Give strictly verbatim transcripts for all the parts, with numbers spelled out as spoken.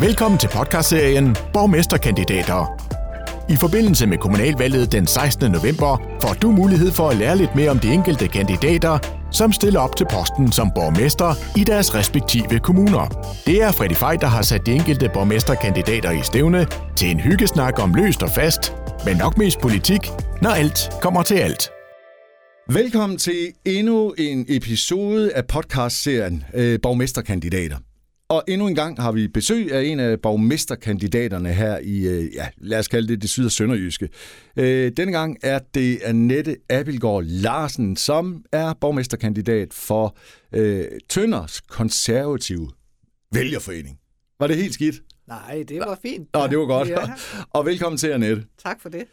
Velkommen til podcastserien Borgmesterkandidater. I forbindelse med kommunalvalget den sekstende november får du mulighed for at lære lidt mere om de enkelte kandidater, som stiller op til posten som borgmester i deres respektive kommuner. Det er Fredi Fej, der har sat de enkelte borgmesterkandidater i stævne til en hyggesnak om løst og fast, men nok mest politik, når alt kommer til alt. Velkommen til endnu en episode af podcastserien øh, Borgmesterkandidater. Og endnu en gang har vi besøg af en af borgmesterkandidaterne her i, øh, ja, lad os kalde det det syd- og sønderjyske. Øh, denne gang er det Annette Abildgaard-Larsen, som er borgmesterkandidat for øh, Tønders Konservative Vælgerforening. Var det helt skidt? Nej, det var fint. Nå, det var godt. Ja. Og velkommen til, Annette. Tak for det.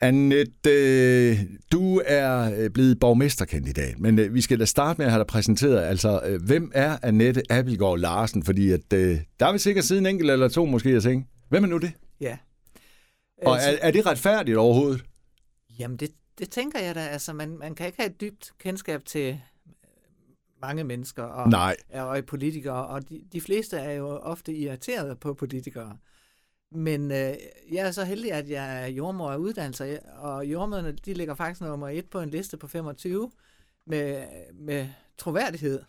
Annette, du er blevet borgmesterkandidat, men vi skal da starte med at have dig præsenteret. Altså, hvem er Annette Abildgaard-Larsen? Fordi at, der er vi sikkert siden enkelt eller to måske at tænke, hvem er nu det? Ja. Og er, er det retfærdigt overhovedet? Jamen, det, det tænker jeg da. Altså, man, man kan ikke have et dybt kendskab til mange mennesker og, Nej. og politikere, og de, de fleste er jo ofte irriterede på politikere. Men øh, jeg er så heldig, at jeg er jordmor af uddannelse, og jordmøderne, de ligger faktisk nummer et på en liste på femogtyve med, med troværdighed.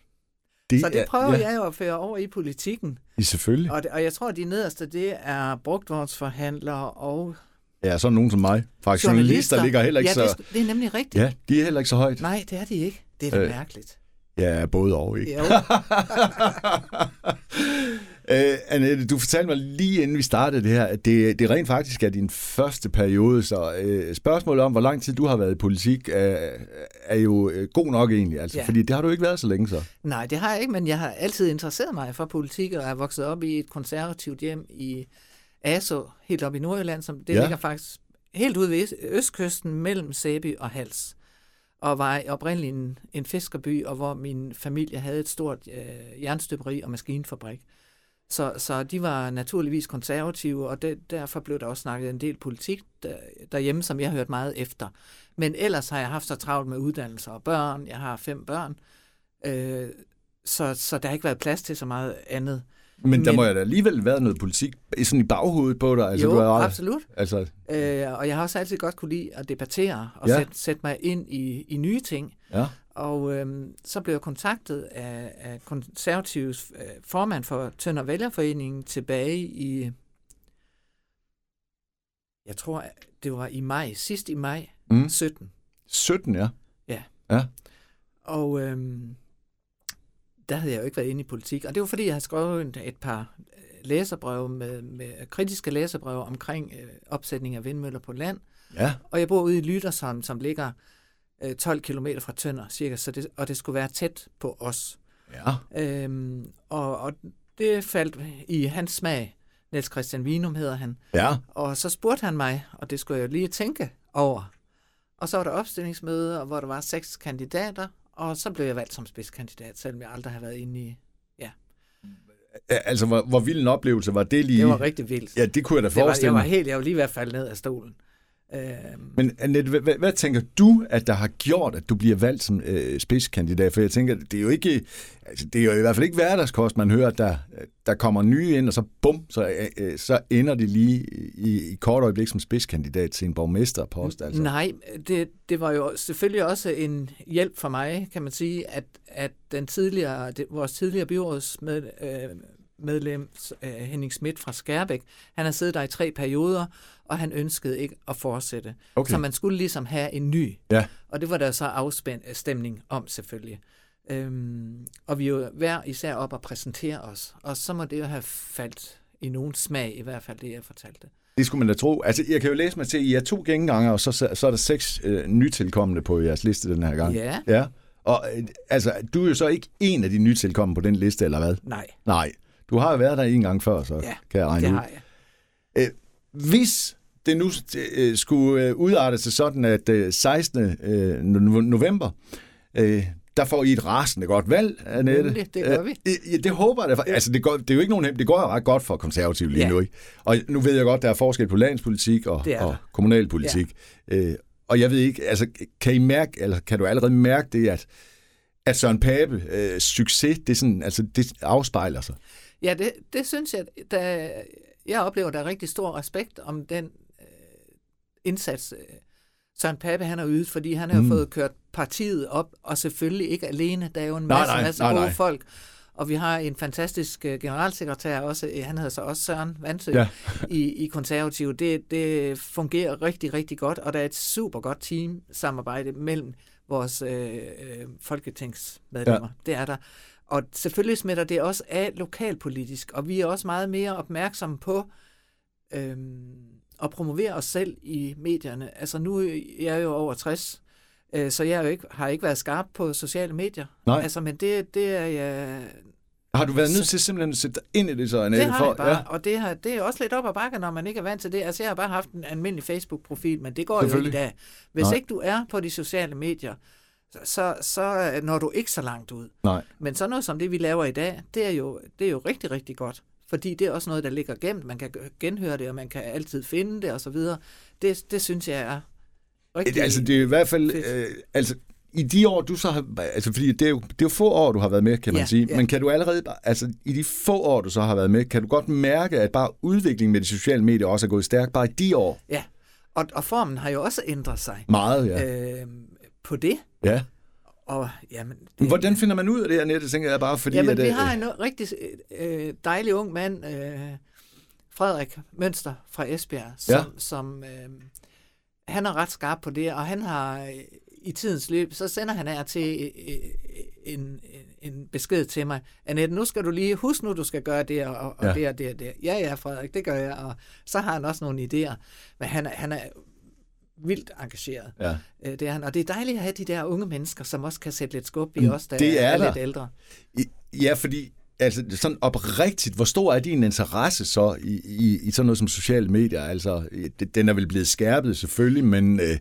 Det så det er, prøver ja. jeg jo at føre over i politikken. I selvfølgelig. Og, og jeg tror, at de nederste, det er brugtvognsforhandlere og... Ja, sådan nogen som mig. Faktisk journalister ligger heller ikke ja, så... Ja, det, det er nemlig rigtigt. Ja, de er heller ikke så højt. Nej, det er de ikke. Det er da øh, mærkeligt. Ja, både og, ikke? Jo. Uh, Annette, du fortalte mig lige inden vi startede det her, at det, det rent faktisk er din første periode, så uh, spørgsmålet om, hvor lang tid du har været i politik, uh, er jo uh, god nok egentlig, altså, ja. fordi det har du ikke været så længe så. Nej, det har jeg ikke, men jeg har altid interesseret mig for politik, og er vokset op i et konservativt hjem i Aså, helt op i Nordjylland, som det ja. ligger faktisk helt ude ved østkysten mellem Sæby og Hals, og var oprindelig en, en fiskerby, og hvor min familie havde et stort øh, jernstøberi og maskinfabrik. Så, så de var naturligvis konservative, og det, derfor blev der også snakket en del politik der, derhjemme, som jeg hørte meget efter. Men ellers har jeg haft så travlt med uddannelser og børn. Jeg har fem børn, øh, så, så der har ikke været plads til så meget andet. Men, Men der må jo da alligevel været noget politik sådan i baghovedet på dig. Altså, jo, du er, absolut. Altså... Øh, og jeg har også altid godt kunne lide at debattere og ja. sætte, sætte mig ind i, i nye ting. Ja. Og øh, så blev jeg kontaktet af, af konservatives øh, formand for Tønder Vælgerforeningen tilbage i, jeg tror, det var i maj, sidst i maj, mm. sytten. sytten, ja. Ja. ja. Og øh, der havde jeg jo ikke været inde i politik, og det var fordi, jeg havde skrevet et par læserbreve med, med kritiske læserbreve omkring øh, opsætning af vindmøller på land. Ja. Og jeg bor ude i Lyttersom, som ligger... tolv kilometer fra Tønder, cirka, så det, og det skulle være tæt på os. Ja. Øhm, og, og det faldt i hans smag. Niels Christian Vinum hedder han. Ja. Og så spurgte han mig, og det skulle jeg jo lige tænke over. Og så var der opstillingsmøde, hvor der var seks kandidater, og så blev jeg valgt som spidskandidat, selvom jeg aldrig har været inde i... Ja. Altså, hvor, hvor vild en oplevelse var det lige... Det var rigtig vildt. Ja, det kunne jeg da forestille mig. Jeg var helt, jeg var lige i hvert fald ned af stolen. Men Annette, hvad, hvad, hvad tænker du, at der har gjort, at du bliver valgt som øh, spidskandidat? For jeg tænker, det er jo ikke, altså, det er jo i hvert fald ikke hverdagskost, man hører, at der, der kommer nye ind, og så bum, så, øh, så ender det lige i, i kort øjeblik som spidskandidat til en borgmesterpost. Altså. Nej, det, det var jo selvfølgelig også en hjælp for mig, kan man sige, at, at den tidligere, det, vores tidligere byrådsmed, øh, medlem Henning Schmidt fra Skærbæk. Han har siddet der i tre perioder, og han ønskede ikke at fortsætte. Okay. Så man skulle ligesom have en ny. Ja. Og det var der så afstemning om, selvfølgelig. Øhm, og vi jo hver især op og præsentere os. Og så må det jo have faldt i nogen smag, i hvert fald det, jeg fortalte. Det skulle man da tro. Altså, jeg kan jo læse mig til, at I er to genganger, og så, så er der seks øh, nytilkommende på jeres liste den her gang. Ja. ja. Og øh, altså, du er jo så ikke en af de nytilkommende på den liste, eller hvad? Nej. Nej. Du har jo været der en gang før, så ja, kan jeg regne det ud. Har jeg. Hvis det nu skulle udarte sig sådan, at sekstende november, der får I et rasende godt valg, Annette. Det, det gør vi. Det, det håber jeg. Altså, det, går, det er jo ikke nogen hemmelighed. Det går jo ret godt for konservative lige ja. nu, ikke? Og nu ved jeg godt, der er forskel på landspolitik og, og kommunalpolitik. Ja. Og jeg ved ikke, altså, kan I mærke, eller kan du allerede mærke det, at at Søren Pape øh, succes, det, sådan, altså, det afspejler sig. Ja, det, det synes jeg, da jeg oplever, der er rigtig stor respekt om den øh, indsats, øh, Søren Pape han har ydet, fordi han har mm. fået kørt partiet op, og selvfølgelig ikke alene, der er jo en masse, nej, nej, masse nej, gode nej. folk, og vi har en fantastisk øh, generalsekretær også, øh, han hedder så også Søren Vandtø, ja. i, i Konservative. Det, det fungerer rigtig, rigtig godt, og der er et super godt teamsamarbejde mellem vores øh, øh, folketingsmedlemmer, ja. det er der. Og selvfølgelig smitter det også af lokalpolitisk, og vi er også meget mere opmærksomme på øhm, at promovere os selv i medierne. Altså nu er jeg jo over tres, øh, så jeg jo ikke, har ikke været skarp på sociale medier. Nej. Altså, men det, det er jeg... Har du været nødt til simpelthen at sætte dig ind i det så, Annette? Det har jeg bare, ja. og det, har, det er også lidt op ad bakke, når man ikke er vant til det. Altså jeg har bare haft en almindelig Facebook-profil, men det går jo ikke i dag. Hvis Nej. ikke du er på de sociale medier, Så, så når du ikke så langt ud. Nej. Men sådan noget som det, vi laver i dag, det er, jo, det er jo rigtig, rigtig godt. Fordi det er også noget, der ligger gemt. Man kan genhøre det, og man kan altid finde det, og så videre. Det, det synes jeg er rigtig... Altså, det er i hvert fald... Øh, altså, i de år, du så har... Altså, fordi det er, jo, det er jo få år, du har været med, kan man ja, sige. Ja. Men kan du allerede... Altså, i de få år, du så har været med, kan du godt mærke, at bare udviklingen med de sociale medier også er gået stærkt, bare i de år? Ja. Og, og formen har jo også ændret sig. Meget, ja. Øh, på det. Ja. Og, jamen, det, hvordan finder man ud af det, Annette? Tænker jeg bare, fordi... Jamen, at, vi har en rigtig øh, dejlig ung mand, øh, Frederik Mønster fra Esbjerg, som, ja. som øh, han er ret skarp på det, og han har øh, i tidens løb, så sender han her til øh, en, en besked til mig. Annette, nu skal du lige huske nu, du skal gøre det og, og ja. det og det og det. Ja, ja, Frederik, det gør jeg, og så har han også nogle idéer. Men han, han er... vildt engageret. Ja. Det er han. Og det er dejligt at have de der unge mennesker, som også kan sætte lidt skub i os, der det er, er lidt ældre. Ja, fordi altså, sådan oprigtigt, hvor stor er din interesse så i, i, i sådan noget som sociale medier? Altså, den er vel blevet skærpet selvfølgelig, men, øh,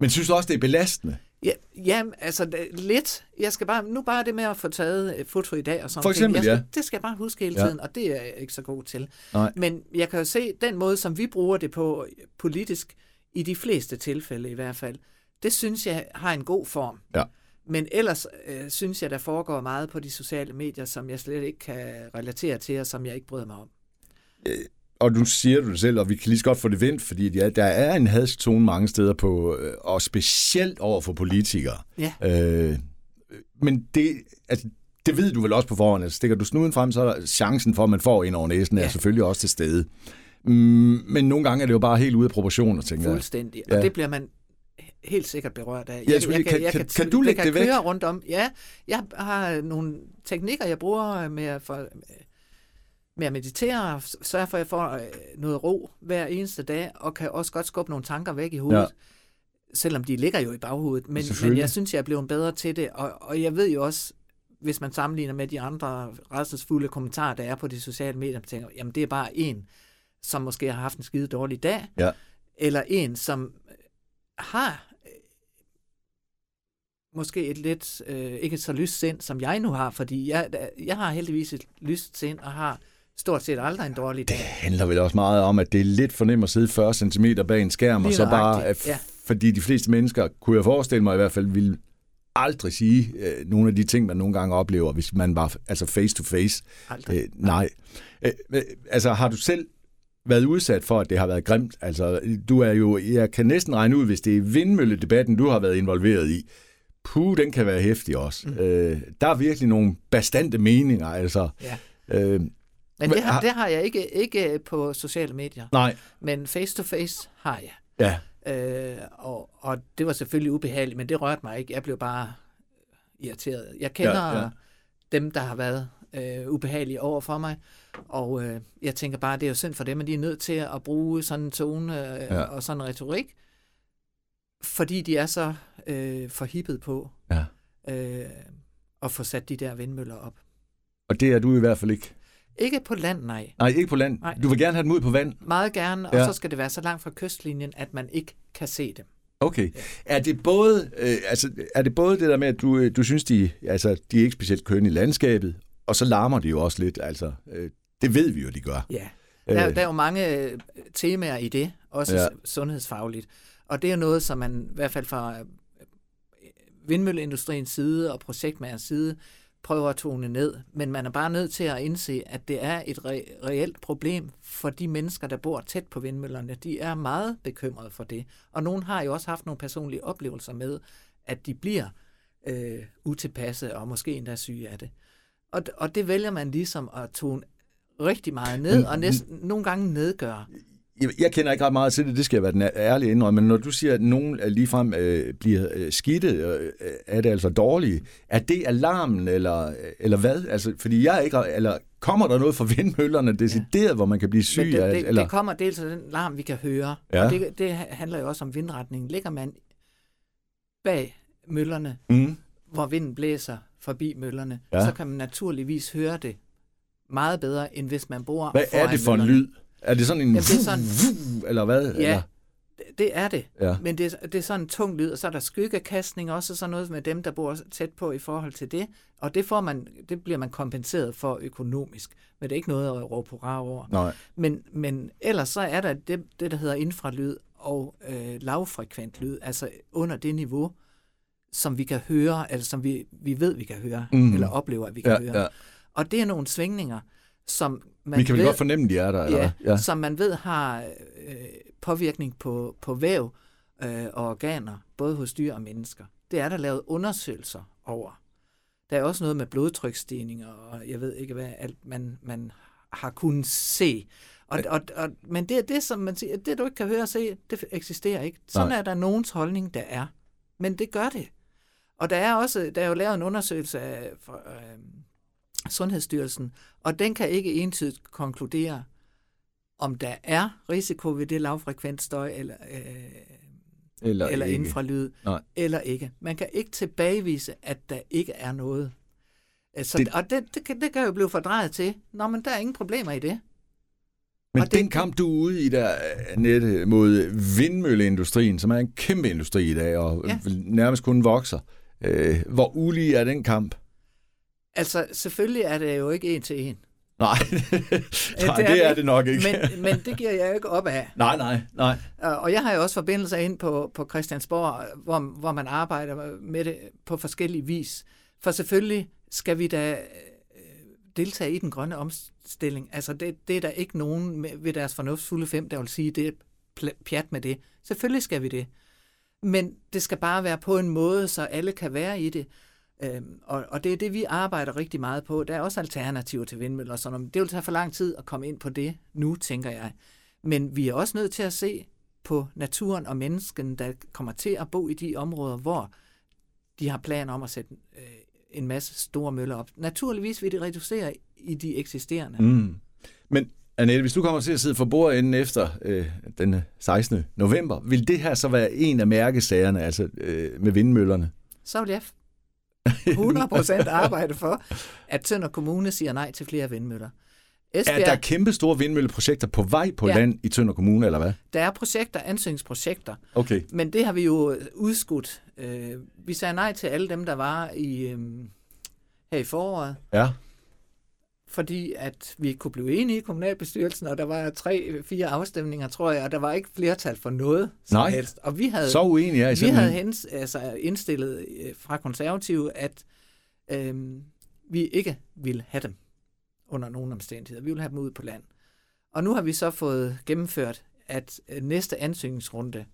men synes du også, det er belastende? Ja, ja, altså lidt. Jeg skal bare, nu bare det med at få taget foto i dag og sådan For eksempel, ting. Jeg skal, ja. Det skal jeg bare huske hele tiden, ja. og det er jeg ikke så god til. Nej. Men jeg kan jo se, den måde, som vi bruger det på politisk, i de fleste tilfælde i hvert fald, det synes jeg har en god form. Ja. Men ellers øh, synes jeg, der foregår meget på de sociale medier, som jeg slet ikke kan relatere til, og som jeg ikke bryder mig om. Øh, og nu siger du det selv, og vi kan lige så godt få det vendt, fordi ja, der er en hadsk tone mange steder på, og specielt over for politikere. Ja. Øh, men det, altså, det ved du vel også på forhånd. Altså, stikker du snuden frem, så er chancen for, at man får en over næsen, ja. er selvfølgelig også til stede. Men nogle gange er det jo bare helt ude af proportioner, tænker jeg. Fuldstændig, og ja. det bliver man helt sikkert berørt af. Jeg, jeg, jeg, kan, jeg kan, kan, kan du lægge det væk? Jeg kan køre rundt om. Ja, jeg har nogle teknikker, jeg bruger med at, for, med at meditere, og sørge for, at jeg får noget ro hver eneste dag, og kan også godt skubbe nogle tanker væk i hovedet, ja. selvom de ligger jo i baghovedet. Men, men jeg synes, jeg er blevet bedre til det, og, og jeg ved jo også, hvis man sammenligner med de andre rædselsfulde kommentarer, der er på de sociale medier, tænker, jamen det er bare én, som måske har haft en skide dårlig dag, ja. eller en, som har øh, måske et lidt, øh, ikke så lyst sind, som jeg nu har, fordi jeg, jeg har heldigvis et lyst sind, og har stort set aldrig en dårlig dag. Det handler vel også meget om, at det er lidt for nemt at sidde fyrre centimeter bag en skærm, og så bare, f- ja. fordi de fleste mennesker, kunne jeg forestille mig i hvert fald, ville aldrig sige øh, nogle af de ting, man nogle gange oplever, hvis man var altså face-to-face. Aldrig. Øh, nej. Øh, altså, har du selv været udsat for, at det har været grimt? Altså, du er jo, jeg kan næsten regne ud, hvis det er vindmølledebatten, du har været involveret i. Puh, den kan være hæftig også. Mm. Øh, der er virkelig nogle bastante meninger, altså. Ja. Øh, men det har, det har jeg ikke, ikke på sociale medier. Nej. Men face-to-face har jeg. Ja. Øh, og, og det var selvfølgelig ubehageligt, men det rørte mig ikke. Jeg blev bare irriteret. Jeg kender ja, ja. dem, der har været øh, ubehagelige over for mig. Og øh, jeg tænker bare, det er jo synd for dem, at de er nødt til at bruge sådan en tone øh, ja. og sådan en retorik, fordi de er så øh, forhippet på ja. øh, at få sat de der vindmøller op. Og det er du i hvert fald ikke? Ikke på land, nej. Nej, ikke på land. Nej. Du vil gerne have dem ud på vand? Meget gerne, og ja. så skal det være så langt fra kystlinjen, at man ikke kan se dem. Okay. Ja. Er det både øh, altså er det både det der med, at du, du synes, de, altså, de er ikke specielt kønne i landskabet, og så larmer de jo også lidt, altså... Øh, det ved vi jo, de gør. Ja, der, der er jo mange temaer i det, også ja. sundhedsfagligt. Og det er noget, som man i hvert fald fra vindmølleindustriens side og projektmagers side prøver at tone ned, men man er bare nødt til at indse, at det er et re- reelt problem for de mennesker, der bor tæt på vindmøllerne. De er meget bekymrede for det, og nogen har jo også haft nogle personlige oplevelser med, at de bliver øh, utilpassede og måske endda syge af det. Og, og det vælger man ligesom at tone rigtig meget ned, og næsten nogle gange nedgøre. Jeg kender ikke ret meget til det, det skal jeg være den ærlige indrømme, men når du siger, at nogen ligefrem øh, bliver øh, skidtet, øh, er det altså dårlige? Er det alarmen, eller, eller hvad? Altså, fordi jeg ikke, eller kommer der noget fra vindmøllerne decideret, ja. Hvor man kan blive syg? Men det, det, eller? Det kommer dels af den larm, vi kan høre, ja. Og det, det handler jo også om vindretningen. Ligger man bag møllerne, mm. hvor vinden blæser forbi møllerne, ja. Så kan man naturligvis høre det meget bedre, end hvis man bor foran møllerne. Hvad er det for en lyd? Er det sådan en... Jamen, det er sådan, vuh, vuh, eller hvad? Ja, eller? Det er det. Ja. Men det, det er sådan en tung lyd, og så er der skyggekastning også, og sådan noget med dem, der bor tæt på i forhold til det. Og det, får man, det bliver man kompenseret for økonomisk. Men det er ikke noget at råbe hurra over. Nej. Men, men ellers så er der det, det der hedder infralyd og øh, lavfrekvent lyd, altså under det niveau, som vi kan høre, eller som vi, vi ved, vi kan høre, mm. eller oplever, at vi kan ja, høre. Ja. Og det er nogle svingninger, som man, vi kan vel ved, godt fornemme, de er der, eller? Ja, ja. Som man ved har øh, påvirkning på, på væv øh, og organer, både hos dyr og mennesker. Det er der lavet undersøgelser over. Der er også noget med blodtryksstigninger, og jeg ved ikke, hvad alt man, man har kunnet se. Og, og, og, men det er det, som man siger, det du ikke kan høre og se, det eksisterer ikke. Sådan Nej. Er der nogens holdning, der er. Men det gør det. Og der er også, der er jo lavet en undersøgelse af... For, øh, Sundhedsstyrelsen, og den kan ikke entydigt konkludere, om der er risiko ved det lavfrekvent støj eller, øh, eller, eller infralyd, Nej. Eller ikke. Man kan ikke tilbagevise, at der ikke er noget. Så, det, og det, det, kan, det kan jo blive fordrejet til, nå, men der er ingen problemer i det. Men og den det, kamp, du er ude i der, Annette, mod vindmølleindustrien, som er en kæmpe industri i dag, og ja. Nærmest kun vokser. Øh, hvor ulige er den kamp? Altså, selvfølgelig er det jo ikke en til en. Nej, nej det, er det er det nok ikke. men, men det giver jeg jo ikke op af. Nej, nej, nej. Og jeg har jo også forbindelser ind på, på Christiansborg, hvor, hvor man arbejder med det på forskellig vis. For selvfølgelig skal vi da deltage i den grønne omstilling. Altså, det, det er der ikke nogen ved deres fornuftsfulde fem, der vil sige, det er pjat med det. Selvfølgelig skal vi det. Men det skal bare være på en måde, så alle kan være i det. Øhm, og, og det er det, vi arbejder rigtig meget på. Der er også alternativer til vindmøller, så det vil tage for lang tid at komme ind på det nu, tænker jeg. Men vi er også nødt til at se på naturen og mennesken, der kommer til at bo i de områder, hvor de har planer om at sætte øh, en masse store møller op. Naturligvis vil de reducere i de eksisterende. Mm. Men Annette, hvis du kommer til at sidde for bordenden efter øh, den sekstende november, vil det her så være en af mærkesagerne, altså øh, med vindmøllerne? Så vil jeg hundrede procent arbejde for, at Tønder Kommune siger nej til flere vindmøller. Esbjerg, er der kæmpe store vindmølleprojekter på vej på ja, land i Tønder Kommune, eller hvad? Der er projekter, ansøgningsprojekter, okay. Men det har vi jo udskudt. Vi sagde nej til alle dem, der var i, her i foråret, ja. Fordi at vi kunne blive enige i kommunalbestyrelsen, og der var tre, fire afstemninger, tror jeg, og der var ikke flertal for noget som Nej, helst. Og vi havde, så uenige er I simpelthen. Vi havde hens, altså indstillet fra konservative, at øhm, vi ikke ville have dem under nogen omstændigheder. Vi ville have dem ud på land. Og nu har vi så fået gennemført, at næste ansøgningsrunde,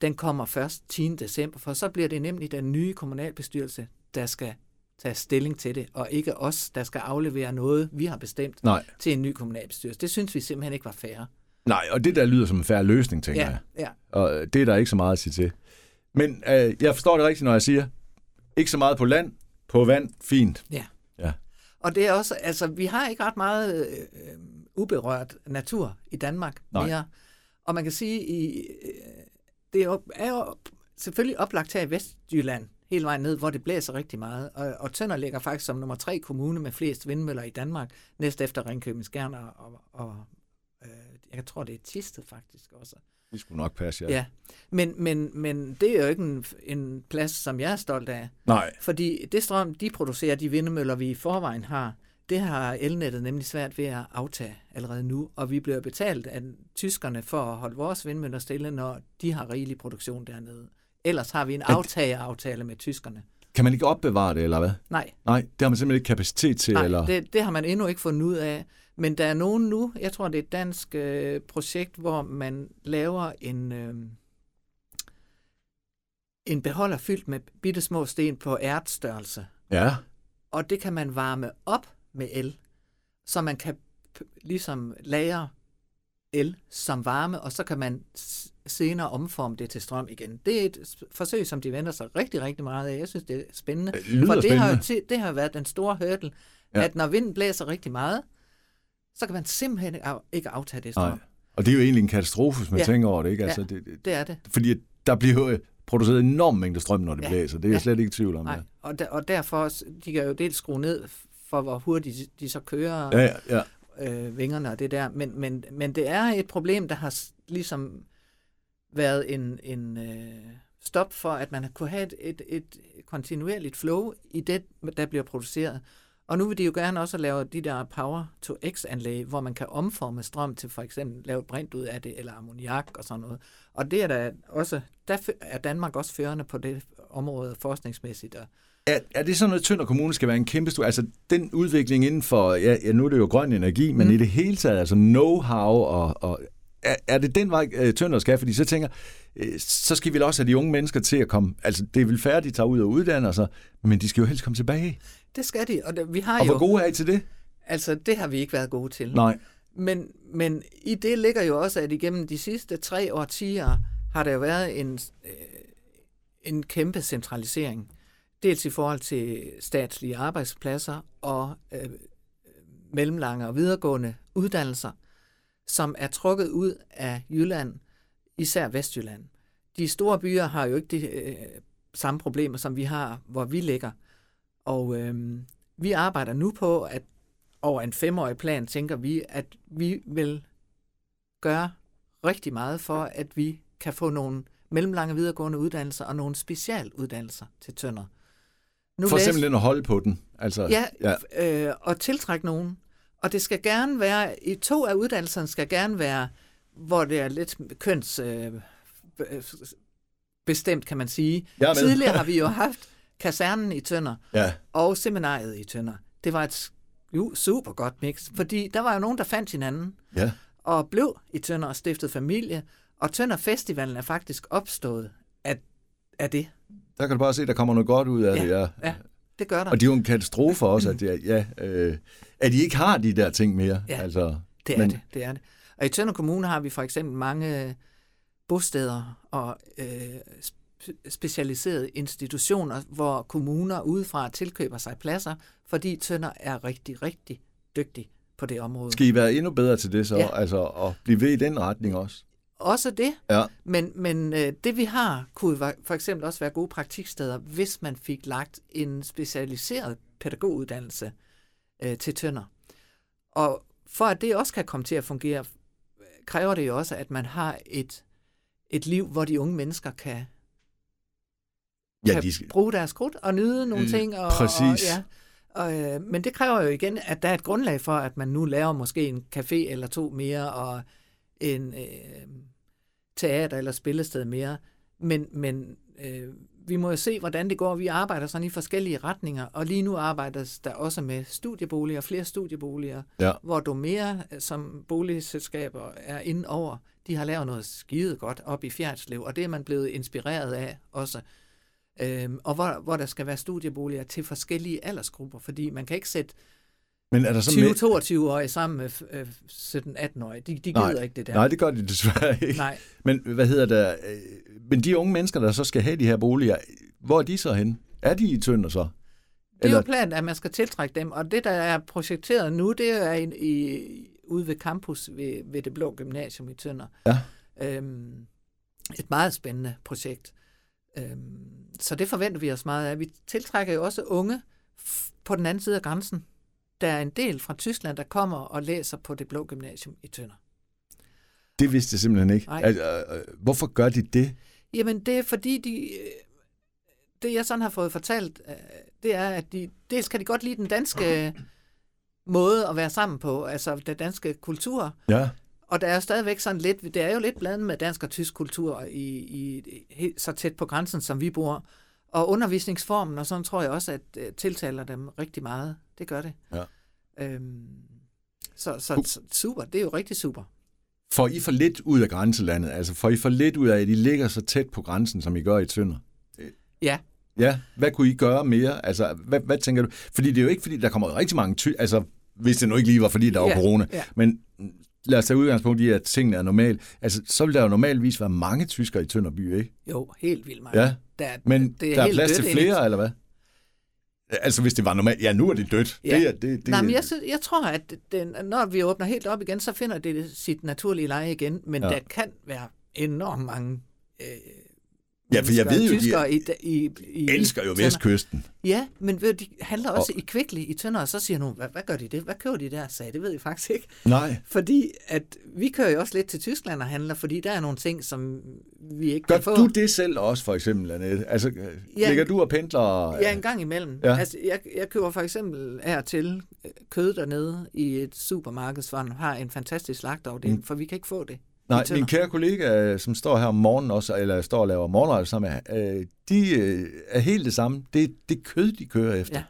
den kommer først tiende december, for så bliver det nemlig den nye kommunalbestyrelse, der skal tage stilling til det, og ikke os, der skal aflevere noget, vi har bestemt Nej. Til en ny kommunalbestyrelse. Det synes vi simpelthen ikke var fair. Nej, og det der lyder som en fair løsning, tænker ja, jeg. Ja. Og det er der ikke så meget at sige til. Men øh, jeg forstår det rigtigt, når jeg siger, ikke så meget på land, på vand, fint. Ja. ja. Og det er også, altså, vi har ikke ret meget øh, uberørt natur i Danmark mere. Og man kan sige, i, øh, det er jo, er jo selvfølgelig oplagt her i Vestjylland, hele vejen ned, hvor det blæser rigtig meget. Og, og Tønder ligger faktisk som nummer tre kommune med flest vindmøller i Danmark, næst efter Ringkøbing Skjern og, og, og øh, jeg tror, det er Thisted faktisk også. Det skulle nok passe, ja. ja. Men, men, men det er jo ikke en, en plads, som jeg er stolt af. Nej. Fordi det strøm, de producerer, de vindmøller, vi i forvejen har, det har elnettet nemlig svært ved at aftage allerede nu, og vi bliver betalt af tyskerne for at holde vores vindmøller stille, når de har rigelig produktion dernede. Ellers har vi en aftageaftale med tyskerne. Kan man ikke opbevare det, eller hvad? Nej. Nej, det har man simpelthen ikke kapacitet til? Nej, eller? Det, det har man endnu ikke fundet ud af. Men der er nogen nu, jeg tror, det er et dansk øh, projekt, hvor man laver en, øh, en beholder fyldt med bittesmå sten på ærtstørrelse. Ja. Og det kan man varme op med el, så man kan ligesom lagre el som varme, og så kan man senere omforme det til strøm igen. Det er et forsøg, som de venter sig rigtig, rigtig meget af. Jeg synes, det er spændende. Det lyder For det spændende. Har jo det har været den store hurdle, ja. At når vinden blæser rigtig meget, så kan man simpelthen ikke aftage det strøm. Nej. Og det er jo egentlig en katastrofe, hvis man ja. tænker over det, ikke? Altså, ja, det, det, det er det. Fordi der bliver produceret enormt mængde strøm, når det ja. blæser. Det er jeg ja. slet ikke i tvivl om. Nej. Det. Og, der, og derfor, de kan jo dels skrue ned for, hvor hurtigt de så kører ja, ja, ja. Øh, vingerne og det der. Men, men, men det er et problem, der har ligesom været en, en øh, stop for, at man kunne have et, et, et kontinuerligt flow i det, der bliver produceret. Og nu vil de jo gerne også lave de der power-to-x-anlæg, hvor man kan omforme strøm til for eksempel lave brint ud af det, eller ammoniak og sådan noget. Og det er der også, der er Danmark også førende på det område forskningsmæssigt. Er, er det sådan noget, Tønder Kommune skal være en kæmpe stor... Altså den udvikling inden for... Ja, ja nu er det jo grøn energi, men mm. i det hele taget, altså know-how og... og er, er det den vej, Tønder skal? Fordi så tænker... så skal vi også have de unge mennesker til at komme... Altså, det er vel færdigt, de tager ud og uddanner sig, men de skal jo helst komme tilbage. Det skal de, og det, vi har og jo... Og hvor gode er I til det? Altså, det har vi ikke været gode til. Nej. Men, men i det ligger jo også, at igennem de sidste tre årtier har der jo været en, øh, en kæmpe centralisering. Dels i forhold til statslige arbejdspladser og øh, mellemlange og videregående uddannelser, som er trukket ud af Jylland, især Vestjylland. De store byer har jo ikke de øh, samme problemer, som vi har, hvor vi ligger. Og øh, vi arbejder nu på, at over en femårig plan, tænker vi, at vi vil gøre rigtig meget for, at vi kan få nogle mellemlange videregående uddannelser og nogle specialuddannelser til Tønder. Nu for læs... simpelthen at holde på den. Altså, ja, ja. Øh, og tiltrække nogen. Og det skal gerne være, i to af uddannelserne skal gerne være, hvor det er lidt kønsbestemt, øh, kan man sige. Tidligere har vi jo haft kasernen i Tønder ja. og seminariet i Tønder. Det var et uh, super godt mix, fordi der var jo nogen, der fandt hinanden ja. og blev i Tønder og stiftede familie, og Tønder Festivalen er faktisk opstået af, af det. Der kan du bare se, der kommer noget godt ud af ja. det. Ja. ja, det gør der. Og det er jo en katastrofe også, at, det, ja, øh, at de ikke har de der ting mere. Ja, altså, det, er men... det, det er det. Og i Tønder Kommune har vi for eksempel mange bosteder og øh, specialiserede institutioner, hvor kommuner udefra tilkøber sig pladser, fordi Tønder er rigtig, rigtig dygtig på det område. Skal I være endnu bedre til det så, ja. altså og blive ved i den retning også? Også det, ja. men, men det vi har, kunne for eksempel også være gode praktiksteder, hvis man fik lagt en specialiseret pædagoguddannelse øh, til Tønder. Og for at det også kan komme til at fungere, kræver det jo også, at man har et, et liv, hvor de unge mennesker kan Ja, de skal... bruge deres krudt og nyde nogle mm, ting. Og, præcis. Og, ja. og, øh, men det kræver jo igen, at der er et grundlag for, at man nu laver måske en café eller to mere, og en øh, teater eller spillested mere. Men, men øh, vi må jo se, hvordan det går. Vi arbejder sådan i forskellige retninger, og lige nu arbejdes der også med studieboliger, flere studieboliger, ja. hvor Domere, som boligselskaber er inde over, de har lavet noget skide godt op i Fjertslev, og det er man blevet inspireret af også. Øhm, og hvor, hvor der skal være studieboliger til forskellige aldersgrupper, fordi man kan ikke sætte tyve til toogtyve-årige sammen med øh, sytten-atten-årige. De, de gider nej, ikke det der. Nej, det gør de desværre ikke. Nej. Men hvad hedder der? Øh, men de unge mennesker, der så skal have de her boliger, hvor er de så henne? Er de i Tønder så? Det er Eller? jo planen, at man skal tiltrække dem, og det, der er projekteret nu, det er i, i, ude ved campus ved, ved det blå gymnasium i Tønder. Ja. Øhm, et meget spændende projekt. Så det forventer vi os meget af. Vi tiltrækker jo også unge på den anden side af grænsen. Der er en del fra Tyskland, der kommer og læser på det blå gymnasium i Tønder. Det vidste jeg simpelthen ikke. Altså, hvorfor gør de det? Jamen det er fordi, de, det jeg sådan har fået fortalt, det er, at de, dels kan de godt lide den danske måde at være sammen på, altså den danske kultur. Ja. Og der er stadigvæk sådan lidt, det er jo lidt blandet med dansk og tysk kultur i, i, så tæt på grænsen, som vi bor. Og undervisningsformen, og sådan tror jeg også, at tiltaler dem rigtig meget. Det gør det. Ja. Øhm, så, så super, det er jo rigtig super. Får I for lidt ud af grænselandet? Altså får I for lidt ud af, at I ligger så tæt på grænsen, som I gør i Tønder? Ja. Ja, hvad kunne I gøre mere? Altså, hvad, hvad tænker du? Fordi det er jo ikke, fordi der kommer rigtig mange ty... Altså, hvis det nu ikke lige var, fordi der var ja, corona. Ja. Men lad os tage udgangspunkt i, at tingene er normalt. Altså, så vil der jo normalvis være mange tyskere i Tønder by, ikke? Jo, helt vildt mange. Ja. Der er, men det er der er plads til flere, inden. Eller hvad? Altså, hvis det var normalt. Ja, nu er det dødt. Ja. Det, det, det, Nej, men jeg, jeg tror, at den, når vi åbner helt op igen, så finder det sit naturlige leje igen. Men ja. Der kan være enormt mange... Øh, Ja, for jeg ved jo, de i, i, i, elsker jo Vestkysten. Ja, men ved, de handler også og... i Kvickly i Tønder, og så siger nogen, hvad, hvad gør de det? Hvad køber de der? Sagde, det ved jeg faktisk ikke. Nej. Fordi at vi kører jo også lidt til Tyskland og handler, fordi der er nogle ting, som vi ikke gør kan få. Gør du det selv også, for eksempel, Annette? Altså, ja, ligger du og pendler? Ja, en gang imellem. Ja. Altså, jeg, jeg køber for eksempel her til kød dernede i et supermarked, hvor han har en fantastisk slagtafdeling, mm. for vi kan ikke få det. Nej, min kære kollega, som står her om morgenen også, eller står og laver morgenrejse sammen med, de er helt det samme. Det er det kød, de kører efter.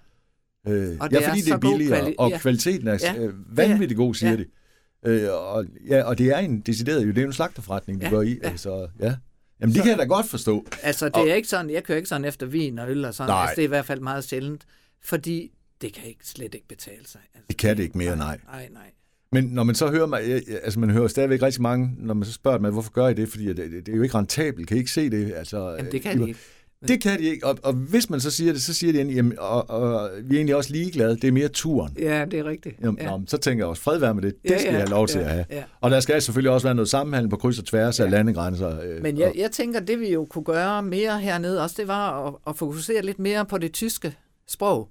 Ja, øh, og det ja fordi er det er billigere, kvali- og ja. Kvaliteten er ja. Vanvittigt god, siger ja. De. Øh, og, ja, og det er en decideret, jo det er en slagterforretning, de ja. Går i. Ja. Altså, ja. Jamen, det kan jeg da godt forstå. Altså, det er og, ikke sådan, jeg kører ikke sådan efter vin og øl og sådan. Altså, det er i hvert fald meget sjældent, fordi det kan ikke, slet ikke betale sig. Altså, det kan det ikke mere, nej. Nej, nej. Men når man så hører, man, altså man hører stadigvæk rigtig mange, når man så spørger man, hvorfor gør I det? Fordi det, det er jo ikke rentabelt, kan I ikke se det? Altså, jamen, det kan de ikke. Det kan de ikke, og, og hvis man så siger det, så siger de egentlig, jamen, og, og vi er egentlig også ligeglade, det er mere turen. Ja, det er rigtigt. Jamen, ja. Nå, så tænker jeg også, fred være med det, det ja, skal ja, jeg have lov til ja, at have. Ja. Og der skal selvfølgelig også være noget sammenhæng på kryds og tværs ja. Af landegrænser. Men jeg, jeg tænker, det vi jo kunne gøre mere hernede også, det var at, at fokusere lidt mere på det tyske sprog.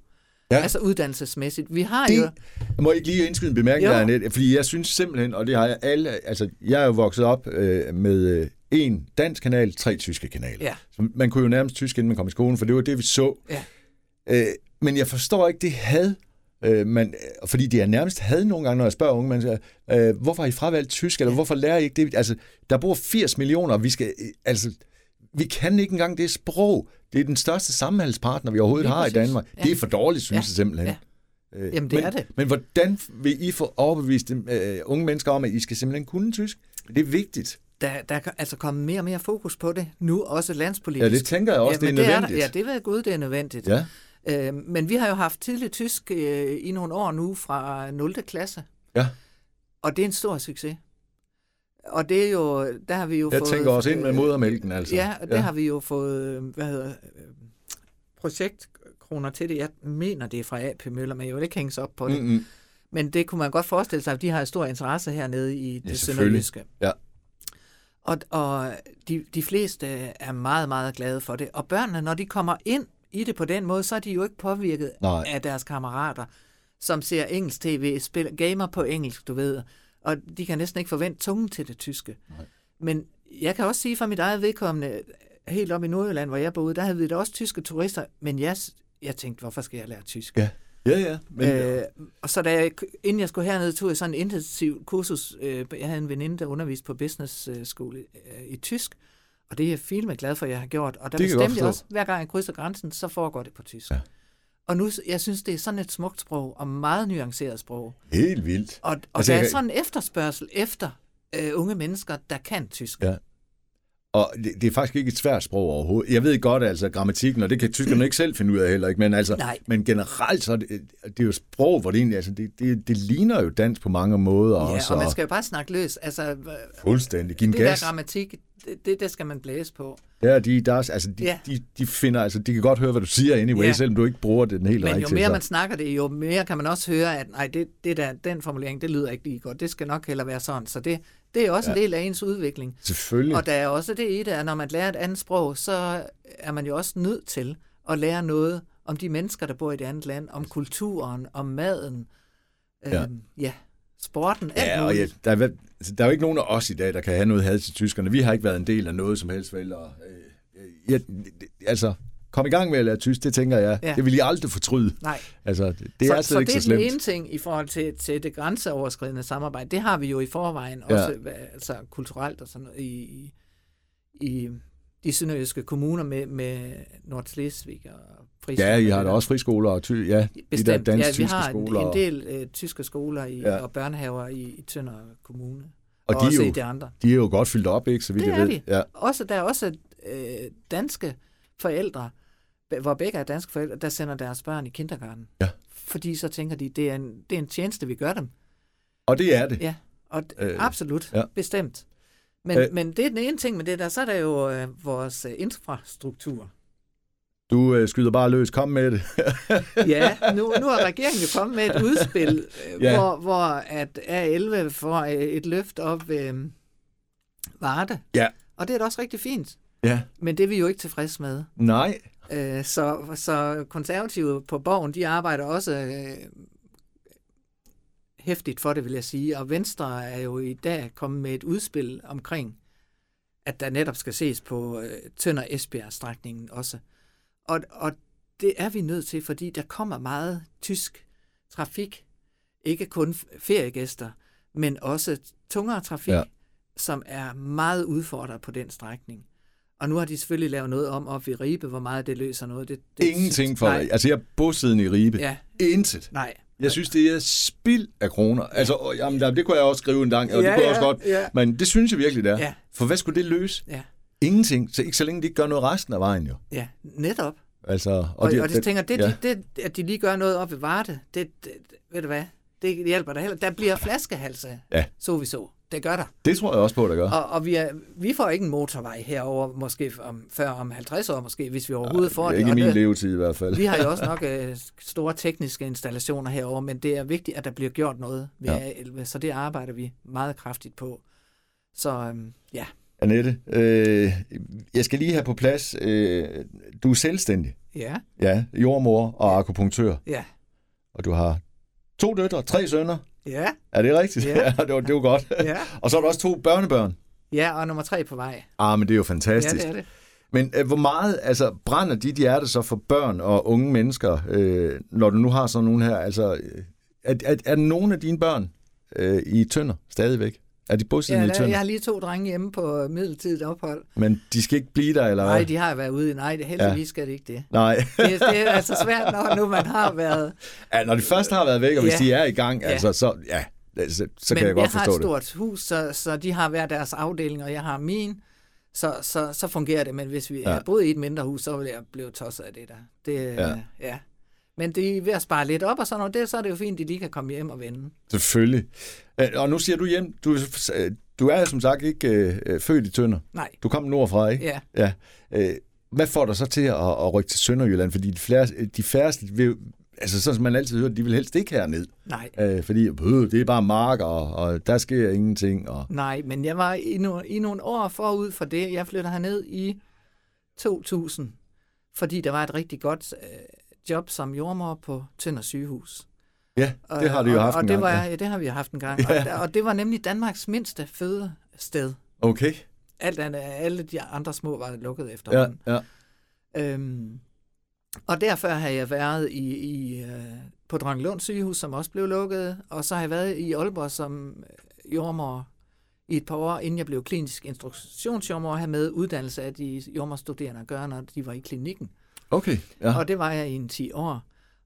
Ja. Altså uddannelsesmæssigt. Vi har det, jo... Jeg må ikke lige indskyde en bemærkning, Annette, fordi jeg synes simpelthen, og det har jeg alle... Altså, jeg er jo vokset op øh, med en dansk kanal, tre tyske kanaler. Ja. Så man kunne jo nærmest tysk, inden man kom i skolen, for det var det, vi så. Ja. Øh, men jeg forstår ikke det had, øh, man, fordi det er nærmest had nogle gange, når jeg spørger unge, man siger, øh, hvorfor har I fravalgt tysk, eller ja. Hvorfor lærer I ikke det? Altså, der bor firs millioner, og vi skal... Øh, altså, vi kan ikke engang det sprog. Det er den største samhandelspartner, vi overhovedet har i Danmark. Ja. Det er for dårligt, synes ja. Jeg simpelthen. Ja. Øh, Jamen, det men, er det. Men hvordan vil I få overbevist dem, øh, unge mennesker om, at I skal simpelthen kunne tysk? Det er vigtigt. Der, der er altså kommet mere og mere fokus på det, nu også landspolitisk. Ja, det tænker jeg også, ja, det er det nødvendigt. Er, ja, det ved jeg godt, det er nødvendigt. Ja. Øh, men vi har jo haft tidligt tysk øh, i nogle år nu fra nul klasse. Ja. Og det er en stor succes. Og det er jo, der har vi jo jeg fået... Jeg tænker også ind med modermælken, altså. Ja, og der ja. Har vi jo fået, hvad hedder, projektkroner til det. Jeg mener, det er fra A P Møller, men jeg vil ikke hænges op på det. Mm-hmm. Men det kunne man godt forestille sig, at de har stor interesse hernede i det ja, sønderjyske. Ja. Og, og de, de fleste er meget, meget glade for det. Og børnene, når de kommer ind i det på den måde, så er de jo ikke påvirket nej. Af deres kammerater, som ser engelsk tv, spiller gamer på engelsk, du ved. Og de kan næsten ikke forvente tungen til det tyske. Nej. Men jeg kan også sige fra mit eget vedkommende, helt op i Nordjylland, hvor jeg boede, der havde vi da også tyske turister, men jeg, jeg tænkte, hvorfor skal jeg lære tysk? Ja, ja, ja. Men, øh, ja. Og så da jeg, inden jeg skulle hernede, tog jeg sådan en intensiv kursus. Øh, jeg havde en veninde, der underviste på business skole øh, i tysk, og det er jeg filmet glad for, at jeg har gjort. Og der bestemte jeg også, hver gang jeg krydser grænsen, så foregår det på tysk. Ja. Og nu, jeg synes, det er sådan et smukt sprog, og meget nuanceret sprog. Helt vildt. Og, og altså, der er sådan en efterspørgsel efter øh, unge mennesker, der kan tysk. Ja. Og det, det er faktisk ikke et svært sprog overhovedet. Jeg ved godt, altså, grammatikken, og det kan tyskerne ikke selv finde ud af heller, ikke? Men, altså, men generelt, så er det, det er jo sprog, hvor det egentlig, altså, det, det, det ligner jo dansk på mange måder. Ja, også, og man skal jo bare snakke løs. Altså, fuldstændig. Giv en det gas. Der grammatik, det, det skal man blæse på. Ja, de, deres, altså, de, yeah. de, de finder, altså, de kan godt høre, hvad du siger anyway, yeah. selvom du ikke bruger det den hele rigtige. Men jo mere man snakker det, jo mere kan man også høre, at nej, det, det der, den formulering, det lyder ikke lige godt. Det skal nok heller være sådan. Så det, det er også ja. En del af ens udvikling. Selvfølgelig. Og der er også det i det, at når man lærer et andet sprog, så er man jo også nødt til at lære noget om de mennesker, der bor i det andet land, om kulturen, om maden. Ja. Øhm, ja. Sporten, alt ja, og ja, der, er, der er jo ikke nogen af os i dag, der kan have noget had til tyskerne. Vi har ikke været en del af noget som helst, vel? Og, øh, ja, altså, kom i gang med at lære tysk, det tænker jeg. Ja. Det vil I aldrig fortryde. Nej. Altså, det, det så, er altså ikke så slemt. Så det er den ene ting i forhold til, til det grænseoverskridende samarbejde. Det har vi jo i forvejen, ja. Også altså, kulturelt og sådan noget, i, i, de sønderjyske kommuner med, med Nordslesvig og friskoler. Ja, I har da også friskoler og ty, ja, de der dansk-tyske skoler. Ja, vi har en, en del øh, tyske skoler i, ja. og børnehaver i, i Tønder Kommune. Og, og de, også jo, i de, andre. de er jo godt fyldt op, ikke? Så vidt det jeg ved. De. Ja. Også, der er også øh, danske forældre, hvor begge er danske forældre, der sender deres børn i kindergarten. Ja. Fordi så tænker de, det er en, det er en tjeneste, vi gør dem. Og det er det. Ja, og øh, absolut, ja. bestemt. Men, øh, men det er den ene ting med det der, så er der jo øh, vores øh, infrastruktur. Du øh, skyder bare løs, kom med det. Ja, nu, nu er regeringen jo kommet med et udspil, øh, ja. hvor, hvor at A elleve får øh, et løft op ved øh, Varde. Ja. Og det er da også rigtig fint. Ja. Men det er vi jo ikke tilfredse med. Nej. Øh, så, så konservative på Borgen, de arbejder også øh, hæftigt for det, vil jeg sige. Og Venstre er jo i dag kommet med et udspil omkring, at der netop skal ses på øh, Tønder-Esbjerg-strækningen også. Og, og det er vi nødt til, fordi der kommer meget tysk trafik. Ikke kun feriegæster, men også tungere trafik, ja. som er meget udfordret på den strækning. Og nu har de selvfølgelig lavet noget om op i Ribe, hvor meget det løser noget. Det, det Ingenting for dig. Altså, jeg er bosiden i Ribe. Ja. Intet. Nej. Jeg synes, det er spild af kroner. Altså, jamen, det kunne jeg også skrive en gang, og ja, det kunne jeg også godt. Ja. Men det synes jeg virkelig, det er. Ja. For hvad skulle det løse? Ja. Ingenting. Så ikke så længe de ikke gør noget resten af vejen, jo. Ja, netop. Altså, og, og, de, og de tænker, det, ja. de, det, at de lige gør noget op i Varde, det, det, ved du hvad, det hjælper der heller. Der bliver flaskehalse, ja. så vi så. Det gør der. Det tror jeg også på, det gør. Og, og vi, er, vi får ikke en motorvej herover måske om, før om halvtreds år, måske, hvis vi overhovedet Ej, får det. Ikke i min levetid i hvert fald. Vi har jo også nok øh, store tekniske installationer herover, men det er vigtigt, at der bliver gjort noget ved A elleve, så det arbejder vi meget kraftigt på. Så øhm, ja. Annette, øh, jeg skal lige have på plads. Øh, du er selvstændig. Ja. Ja, jordmor og akupunktør. Ja. Og du har to døtre, tre sønner. Ja. Er det rigtigt? Ja. Ja, det var, det var godt. Ja. Og så er der også to børnebørn. Ja, og nummer tre på vej. Ah, men det er jo fantastisk. Ja, det er det. Men øh, hvor meget altså, brænder dit hjerte så for børn og unge mennesker, øh, når du nu har sådan nogen her? Altså, er, er, er nogen af dine børn øh, i Tønder stadigvæk? Er de bosiddende ja, i Tønder? Jeg har lige to drenge hjemme på midlertidigt ophold. Men de skal ikke blive der, eller hvad? Nej, de har været ude. Nej, heldigvis ja. skal det ikke det. Nej. det, det er altså svært, når nu man har været... Ja, når de først har været væk, og hvis ja. de er i gang, ja. altså, så, ja, så, så kan jeg godt jeg forstå det. Men jeg har et stort hus, så, så de har hver deres afdeling, og jeg har min, så, så, så fungerer det. Men hvis vi ja. havde boet i et mindre hus, så ville jeg blive tosset af det der. Det, ja. ja. Men det er ved at spare lidt op, og sådan noget, så er det jo fint, at de lige kan komme hjem og vende. Selvfølgelig. Og nu siger du hjem, du, du er som sagt ikke øh, født i Tønder. Nej. Du kom nordfra, ikke? Ja. ja. Øh, hvad får dig så til at, at rykke til Sønderjylland? Fordi de, flere, de færreste, vil, altså sådan som man altid hører, de vil helst ikke herned. Nej. Øh, fordi øh, det er bare mark, og, og der sker ingenting. Og... Nej, men jeg var i, no, i nogle år forud for det. Jeg flyttede herned i to tusind, fordi der var et rigtig godt... Øh, job som jordmor på Tønder Sygehus. Ja, det har de jo haft og, og en gang. Det var, ja, det har vi haft en gang. Ja. Og, og det var nemlig Danmarks mindste fødested. Okay. Alt andet, alle de andre små var lukket efterhånden. Ja, ja. Øhm, og derfor har jeg været i, i, på Dranglund Sygehus, som også blev lukket, og så har jeg været i Aalborg som jordmor i et par år, inden jeg blev klinisk instruktionsjordmor, og havde med uddannelse af de jordmorstuderende at gøre, når de var i klinikken. Okay, ja. Og det var jeg i en ti år.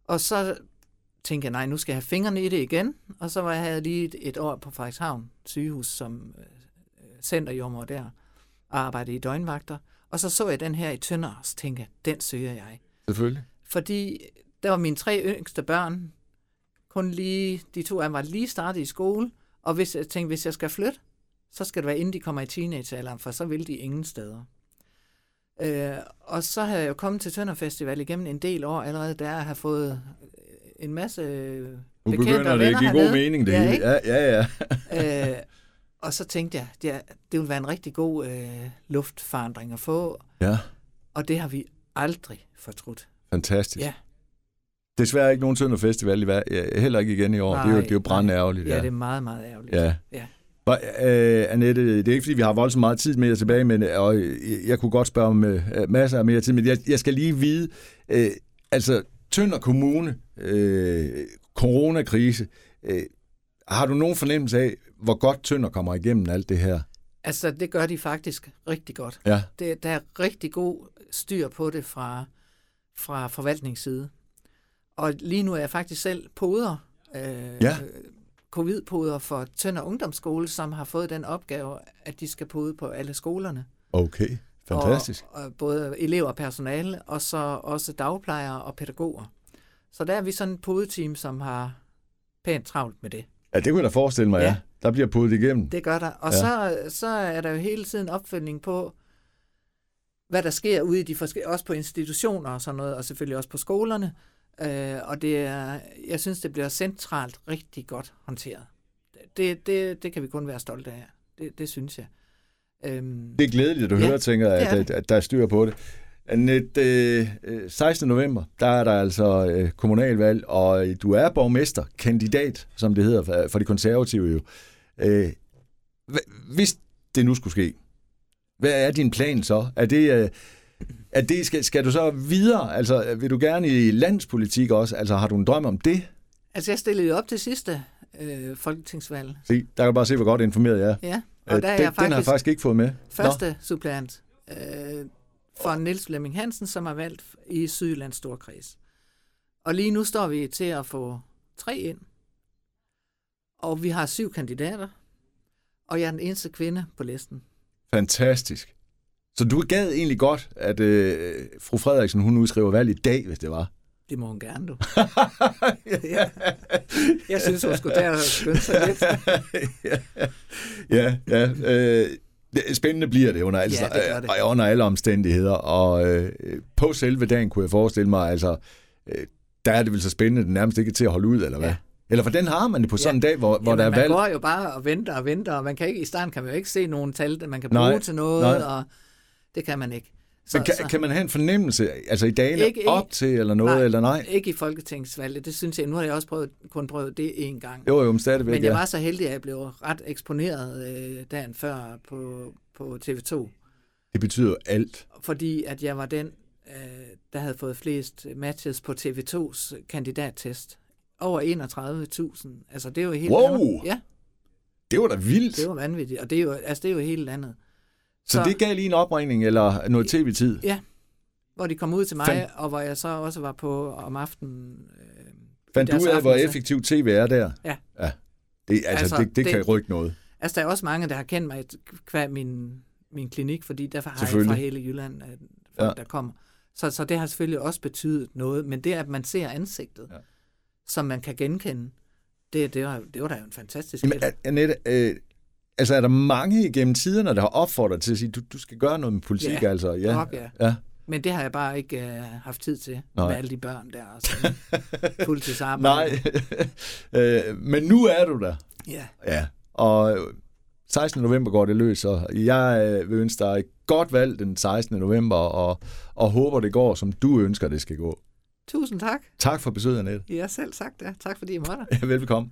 Og så tænkte jeg, nej, nu skal jeg have fingrene i det igen. Og så var jeg lige et, et år på Frederikshavn sygehus som centerjordmor der, og arbejdede i døgnvagter. Og så så jeg den her i Tønder, og så tænkte jeg, den søger jeg. Selvfølgelig. Fordi der var mine tre yngste børn, kun lige, de to af dem var lige startet i skole, og hvis jeg tænkte, hvis jeg skal flytte, så skal det være, inden de kommer i teenagealderen, for så vil de ingen steder. Øh, og så har jeg jo kommet til Tønder Festival igennem en del år allerede, der har jeg fået en masse bekendte og venner hernede. Nu begynder det at give god mening, det ja, hele. Ikke? Ja, ja, ja. øh, og så tænkte jeg, det, det ville være en rigtig god øh, luftforandring at få. Ja. Og det har vi aldrig fortrudt. Fantastisk. Ja. Desværre ikke nogen Tønder Festival, heller ikke igen i år. Nej, det er jo, det er jo brandærgerligt. Ja, ja, det er meget, meget ærgerligt. Ja. ja. Øh, Annette, det er ikke, fordi vi har voldsomt meget tid mere tilbage, men, og jeg kunne godt spørge om øh, masser af mere tid, men jeg, jeg skal lige vide, øh, altså Tønder Kommune, øh, coronakrise, øh, har du nogen fornemmelse af, hvor godt Tønder kommer igennem alt det her? Altså, det gør de faktisk rigtig godt. Ja. Det, der er rigtig god styr på det fra, fra forvaltningsside. Og lige nu er jeg faktisk selv poder, øh, ja. covid-poder for Tønder Ungdomsskole, som har fået den opgave, at de skal pode på alle skolerne. Okay, fantastisk. Og, og både elever og personale, og så også dagplejere og pædagoger. Så der er vi sådan et podeteam, som har pænt travlt med det. Ja, det kunne jeg da forestille mig, ja. ja. Der bliver podet igennem. Det gør der. Og ja. så, så er der jo hele tiden opfølgning på, hvad der sker ude i de forskellige, også på institutioner og sådan noget, og selvfølgelig også på skolerne. Øh, og det er, jeg synes, det bliver centralt rigtig godt håndteret. Det, det, det kan vi kun være stolte af. Det, det synes jeg. Øhm, det er glædeligt, at du ja, hører, tænker, at, at, at der er styr på det. Annette, øh, sekstende november, der er der altså øh, kommunalvalg, og du er borgmesterkandidat, som det hedder, for, for de konservative jo. Øh, hvis det nu skulle ske, hvad er din plan så? Er det... Øh, At det skal, skal du så videre? Altså, vil du gerne i landspolitik også? Altså, har du en drøm om det? Altså, jeg stillede jo op til sidste øh, folketingsvalg. Se, der kan du bare se, hvor godt informeret jeg er. Ja, og der øh, er den, jeg faktisk... Den har jeg faktisk ikke fået med. Første Nå. suppleant øh, for Niels Leming Hansen, som er valgt i Sydlands Storkreds. Og lige nu står vi til at få tre ind. Og vi har syv kandidater. Og jeg er den eneste kvinde på listen. Fantastisk. Så du gad egentlig godt, at øh, fru Frederiksen, hun udskriver valg i dag, hvis det var? Det må hun gerne, du. ja. Jeg synes, hun skulle der skynde sig lidt. ja, ja. Øh, spændende bliver det under, altså, ja, det, det. under alle omstændigheder. Og øh, på selve dagen kunne jeg forestille mig, altså, øh, der er det vel så spændende, det nærmest ikke er til at holde ud, eller hvad? Ja. Eller for den har man det på sådan en ja. dag, hvor, hvor Jamen, der er valg. Man går jo bare og venter og venter, og man kan ikke, i starten kan man jo ikke se nogen tal, man kan bruge nej, til noget, nej. og... Det kan man ikke. Så, kan, så, kan man have en fornemmelse, altså i dagene ikke, ikke, op til, eller noget, nej, eller nej? Ikke i folketingsvalget, det synes jeg. Nu har jeg også prøvet, kun prøvet det én gang. Jo, jo, stadigvæk. Men jeg ja. var så heldig, at jeg blev ret eksponeret øh, dagen før på, på T V to. Det betyder jo alt. Fordi at jeg var den, øh, der havde fået flest matches på T V tos kandidattest. Over enogtredive tusind. Altså, det er jo helt wow! andet. Ja. Det var da vildt. Det var vanvittigt, og det er jo, altså, det er jo helt andet. Så, så det gav lige en opringning eller noget tv-tid? Ja, hvor de kom ud til mig, Fand... og hvor jeg så også var på om aftenen. Øh, Fandt du ud af, hvor effektiv tv er der? Ja. ja. Det, altså, altså, det, det, det kan rykke noget. Altså, der er også mange, der har kendt mig hver min, min klinik, fordi derfor har jeg fra hele Jylland folk, ja. der kommer. Så, så det har selvfølgelig også betydet noget, men det, at man ser ansigtet, ja. som man kan genkende, det, det, var, det var da jo en fantastisk Jamen, Annette... Øh, Altså, er der mange igennem tiderne, der har opfordret til at sige, du, du skal gøre noget med politik, ja, altså? Ja, nok, ja. ja. Men det har jeg bare ikke øh, haft tid til, Nej. med alle de børn der, og sådan fuldtidsarbejde. Nej, øh, men nu er du der. Ja. ja. Og sekstende november går det løs, og jeg øh, vil ønske dig godt valg den sekstende november, og, og håber, det går, som du ønsker, det skal gå. Tusind tak. Tak for besøget, Annette. Ja, selv sagt, ja. Tak fordi I måtte. Ja, velbekomme.